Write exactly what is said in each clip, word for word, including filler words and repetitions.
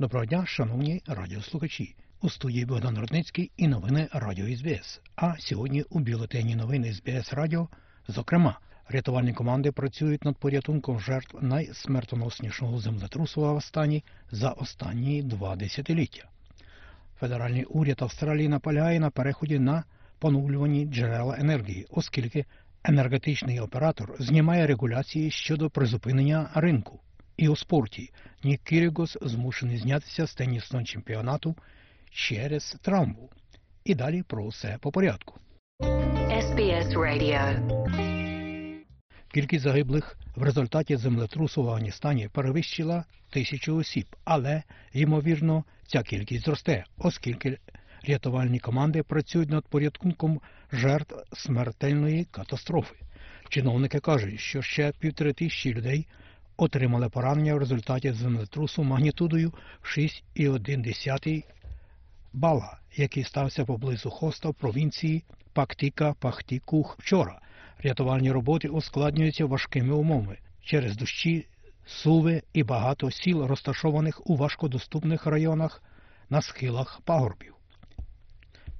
Доброго дня, шановні радіослухачі. У студії Богдан Радницький і новини Радіо СБС. А сьогодні у бюлетені новини СБС Радіо, зокрема, рятувальні команди працюють над порятунком жертв найсмертоноснішого землетрусу в Австані за останні два десятиліття. Федеральний уряд Австралії наполягає на переході на поновлювані джерела енергії, оскільки енергетичний оператор знімає регуляції щодо призупинення ринку. І у спорті Нік Кіргіос змушений знятися з тенісного чемпіонату через травму. І далі про усе по порядку. ес бі ес Radio. Кількість загиблих в результаті землетрусу в Афганістані перевищила тисячу осіб, але, ймовірно, ця кількість зросте, оскільки рятувальні команди працюють над порятунком жертв смертельної катастрофи. Чиновники кажуть, що ще півтори тисячі людей отримали поранення в результаті землетрусу магнітудою шість цілих одна десята бала, який стався поблизу Хоста в провінції Пактика-Пахтікух вчора. Рятувальні роботи ускладнюються важкими умовами через дощі, суви і багато сіл, розташованих у важкодоступних районах на схилах пагорбів.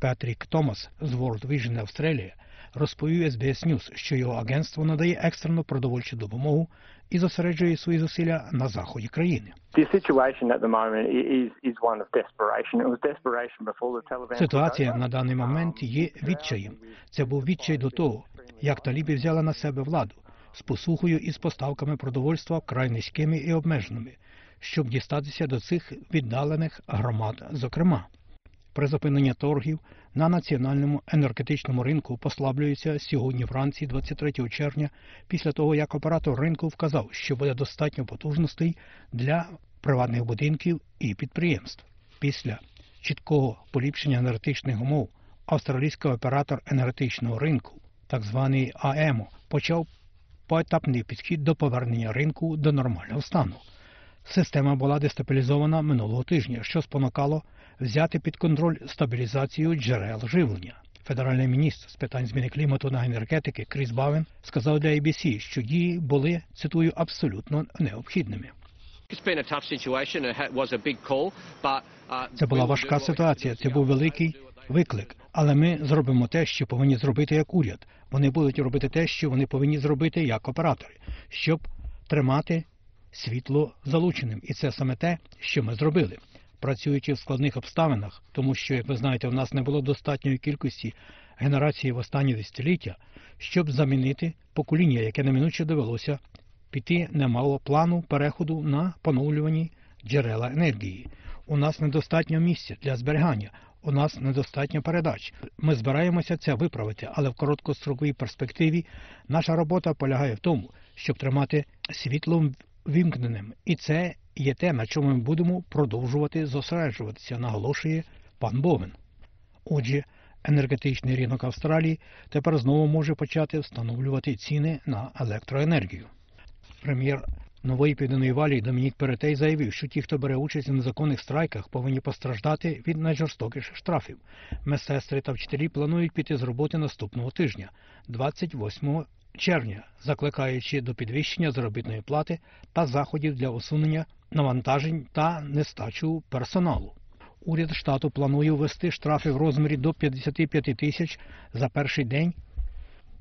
Петрік Томас з World Vision Australia розповів ес бі ес News, що його агентство надає екстрену продовольчу допомогу і зосереджує свої зусилля на заході країни. Ситуація на даний момент є відчаєм. Це був відчай до того, як таліби взяли на себе владу з посухою і з поставками продовольства край низькими і обмеженими, щоб дістатися до цих віддалених громад, зокрема. Призупинення торгів на національному енергетичному ринку послаблюється сьогодні вранці двадцять третього червня, після того, як оператор ринку вказав, що буде достатньо потужностей для приватних будинків і підприємств. Після чіткого поліпшення енергетичних умов австралійський оператор енергетичного ринку, так званий ей і ем о, почав поетапний підхід до повернення ринку до нормального стану. Система була дестабілізована минулого тижня, що спонукало взяти під контроль стабілізацію джерел живлення. Федеральний міністр з питань зміни клімату та енергетики Кріс Бавен сказав для ей бі сі, що дії були, цитую, абсолютно необхідними. Це була важка ситуація, це був великий виклик, але ми зробимо те, що повинні зробити як уряд. Вони будуть робити те, що вони повинні зробити як оператори, щоб тримати світло залученим. І це саме те, що ми зробили. Працюючи в складних обставинах, тому що, як ви знаєте, у нас не було достатньої кількості генерації в останні десятиліття, щоб замінити покоління, яке неминуче довелося піти, не мало плану переходу на поновлювані джерела енергії. У нас недостатньо місця для зберігання, у нас недостатньо передач. Ми збираємося це виправити, але в короткостроковій перспективі наша робота полягає в тому, щоб тримати світло вімкненим. І це є те, на чому ми будемо продовжувати зосереджуватися, наголошує пан Бовен. Отже, енергетичний ринок Австралії тепер знову може почати встановлювати ціни на електроенергію. Прем'єр Нової Південної Валії Домінік Перетей заявив, що ті, хто бере участь у незаконних страйках, повинні постраждати від найжорстокіших штрафів. Медсестри та вчителі планують піти з роботи наступного тижня, двадцять восьмого червня, закликаючи до підвищення заробітної плати та заходів для усунення навантажень та нестачу персоналу. Уряд штату планує ввести штрафи в розмірі до п'ятдесят п'ять тисяч за перший день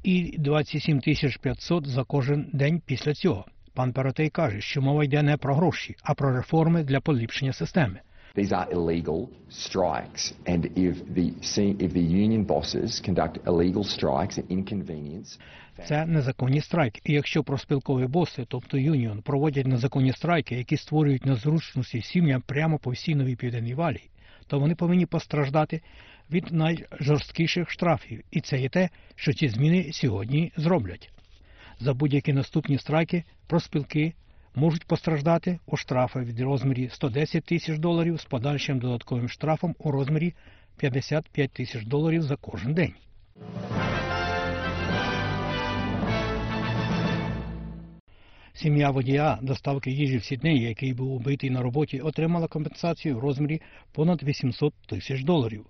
і двадцять сім тисяч п'ятсот за кожен день після цього. Пан Перетей каже, що мова йде не про гроші, а про реформи для поліпшення системи. These are illegal strikes, and if the if the union bosses conduct illegal strikes and inconvenience. Це незаконні страйки. І якщо профспілкові боси, тобто юніон, проводять незаконні страйки, які створюють незручності сім'ям прямо по всій Новій Південній Валії, то вони повинні постраждати від найжорсткіших штрафів. І це є те, що ці зміни сьогодні зроблять. За будь-які наступні страйки профспілки можуть постраждати у штрафи від розмірі сто десять тисяч доларів з подальшим додатковим штрафом у розмірі п'ятдесят п'ять тисяч доларів за кожен день. Сім'я водія доставки їжі в Сіднеї, який був убитий на роботі, отримала компенсацію в розмірі понад вісімсот тисяч доларів.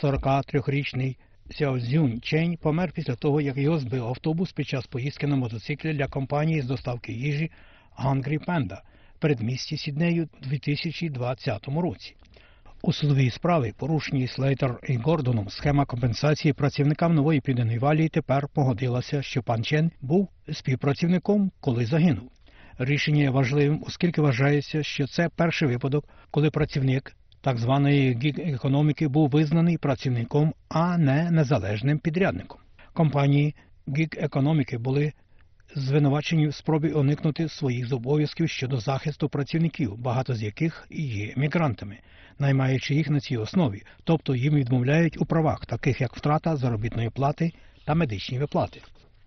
сорок трирічний Сяо Цзюнь Чень помер після того, як його збив автобус під час поїздки на мотоциклі для компанії з доставки їжі Гангрі Пенда. передмісті Сіднею у дві тисячі двадцятому році. У судовій справі, порушеній Слейтер і Гордоном, схема компенсації працівникам Нової Південної Валії тепер погодилася, що пан Чен був співпрацівником, коли загинув. Рішення є важливим, оскільки вважається, що це перший випадок, коли працівник так званої гік-економіки був визнаний працівником, а не незалежним підрядником. Компанії гік-економіки були звинувачені в спробі уникнути своїх зобов'язків щодо захисту працівників, багато з яких є мігрантами, наймаючи їх на цій основі, тобто їм відмовляють у правах, таких як втрата заробітної плати та медичні виплати.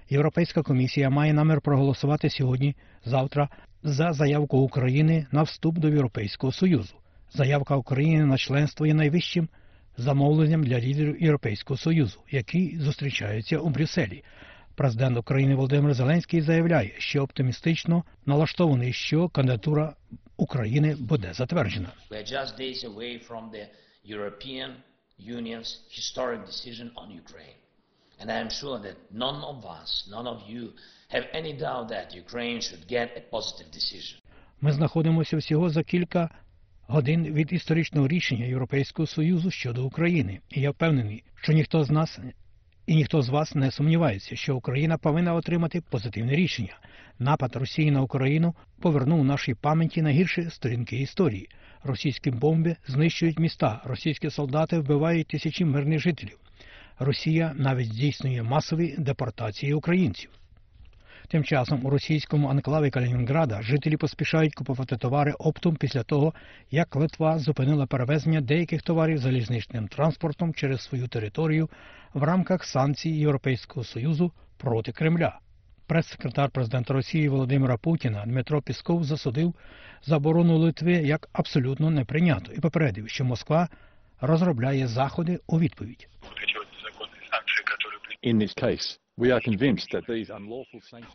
Європейська комісія має намір проголосувати сьогодні-завтра за заявку України на вступ до Європейського Союзу. Заявка України на членство є найвищим замовленням для лідерів Європейського Союзу, які зустрічаються у Брюсселі. Президент України Володимир Зеленський заявляє, що оптимістично налаштований, що кандидатура України буде затверджена. And I am sure that none of us, none of you, have any doubt that Ukraine should get a positive decision. Ми знаходимося всього за кілька годин від історичного рішення Європейського Союзу щодо України. І я впевнений, що ніхто з нас і ніхто з вас не сумнівається, що Україна повинна отримати позитивне рішення. Напад Росії на Україну повернув нашій пам'яті найгірші сторінки історії. Російські бомби знищують міста, російські солдати вбивають тисячі мирних жителів. Росія навіть здійснює масові депортації українців. Тим часом у російському анклаві Калінінграда жителі поспішають купувати товари оптом після того, як Литва зупинила перевезення деяких товарів залізничним транспортом через свою територію в рамках санкцій Європейського Союзу проти Кремля. Прес-секретар президента Росії Володимира Путіна Дмитро Пісков засудив заборону Литви як абсолютно неприйняту і попередив, що Москва розробляє заходи у відповідь.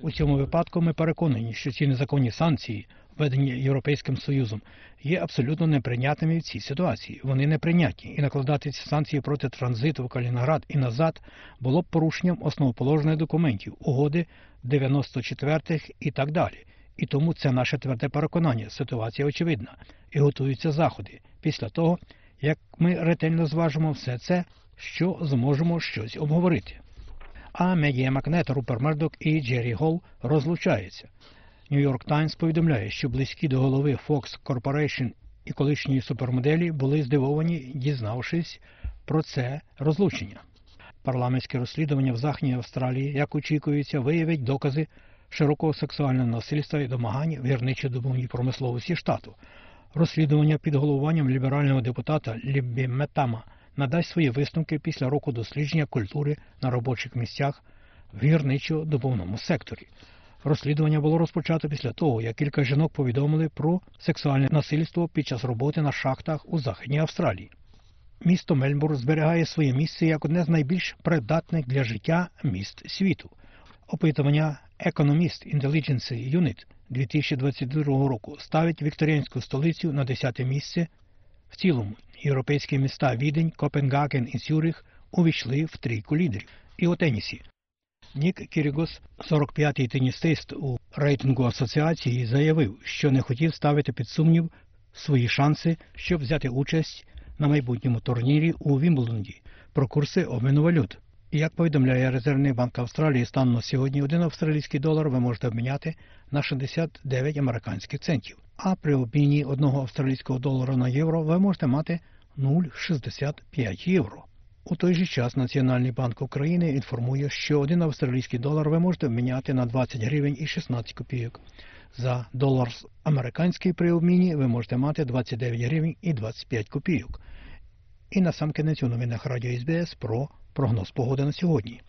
У цьому випадку ми переконані, що ці незаконні санкції, введені Європейським Союзом, є абсолютно неприйнятними в цій ситуації. Вони неприйнятні, і накладати ці санкції проти транзиту в Калінінград і назад було б порушенням основоположних документів, угоди дев'яносто четвертих і так далі. І тому це наше тверде переконання, ситуація очевидна, і готуються заходи після того, як ми ретельно зважимо все це, що зможемо щось обговорити. А медіамагнет Руперт Мердок і Джері Голл розлучаються. Нью-Йорк Таймс повідомляє, що близькі до голови Fox Corporation і колишньої супермоделі були здивовані, дізнавшись про це розлучення. Парламентське розслідування в Західній Австралії, як очікується, виявить докази широкого сексуального насильства і домагань в гірничодобувній промисловості штату. Розслідування під головуванням ліберального депутата Ліббі Метама надасть свої висновки після року дослідження культури на робочих місцях в гірничо-добувному секторі. Розслідування було розпочато після того, як кілька жінок повідомили про сексуальне насильство під час роботи на шахтах у Західній Австралії. Місто Мельбурн зберігає своє місце як одне з найбільш придатних для життя міст світу. Опитування Economist Intelligence Unit дві тисячі двадцять другого року ставить вікторіанську столицю на десяте місце в цілому. Європейські міста Відень, Копенгаген і Цюрих увійшли в трійку лідерів. І у тенісі. Нік Кіргіос, сорок п'ятий тенісист у рейтингу асоціації, заявив, що не хотів ставити під сумнів свої шанси, щоб взяти участь на майбутньому турнірі у Вімблдоні про курси обміну валют. І, як повідомляє Резервний банк Австралії, станом на сьогодні один австралійський долар ви можете обміняти на шістдесят дев'ять американських центів. А при обміні одного австралійського долара на євро ви можете мати нуль цілих шістдесят п'ять євро. У той же час Національний банк України інформує, що один австралійський долар ви можете обміняти на двадцять гривень і шістнадцять копійок. За долар американський при обміні ви можете мати двадцять дев'ять гривень і двадцять п'ять копійок. І насамкінець у новинах Радіо СБС про прогноз погоди на сьогодні.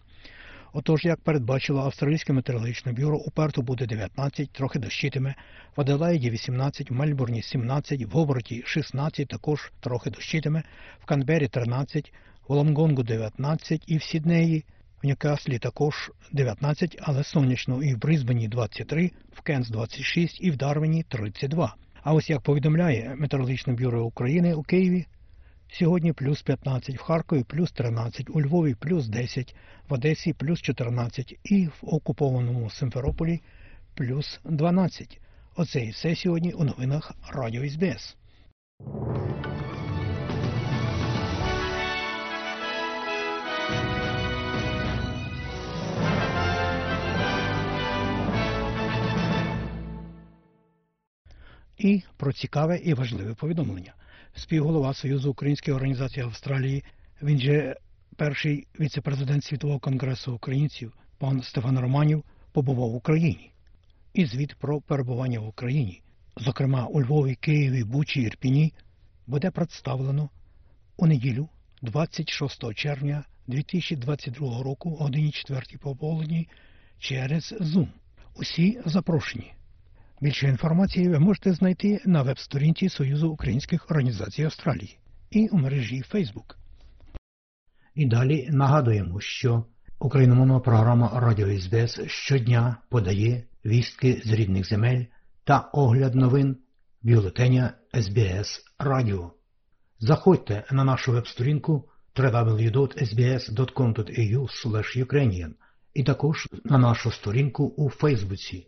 Отож, як передбачило Австралійське метеорологічне бюро, у Перту буде дев'ятнадцять, трохи дощитиме, в Аделаїді вісімнадцять, в Мельбурні сімнадцять, в Хобарті шістнадцять, також трохи дощитиме, в Канбері тринадцять, в Лонгонгу дев'ятнадцять і в Сіднеї, в Ньюкаслі також дев'ятнадцять, але сонячно, і в Брисбені двадцять три, в Кенс двадцять шість і в Дарвіні тридцять два. А ось як повідомляє Метеорологічне бюро України, у Києві сьогодні плюс п'ятнадцять, в Харкові плюс тринадцять, у Львові плюс десять, в Одесі плюс чотирнадцять і в окупованому Сімферополі плюс дванадцять. Оце і все сьогодні у новинах Радіо СБС. І про цікаве і важливе повідомлення. Співголова Союзу Українських Організацій Австралії, він же перший віцепрезидент Світового конгресу українців, пан Стефан Романів, побував в Україні. І звіт про перебування в Україні, зокрема у Львові, Києві, Бучі, Ірпіні, буде представлено у неділю двадцять шостого червня дві тисячі двадцять другого року о годині четвертій пополудні через Zoom. Усі запрошені. Більше інформації ви можете знайти на веб-сторінці Союзу Українських Організацій Австралії і у мережі Facebook. І далі нагадуємо, що україномовна програма Радіо СБС щодня подає вістки з рідних земель та огляд новин бюлетеня ес бі ес Радіо. Заходьте на нашу веб-сторінку дабл ю дабл ю дабл ю крапка ес бі ес крапка ком крапка ей ю слеш юкрейніан і також на нашу сторінку у Фейсбуці.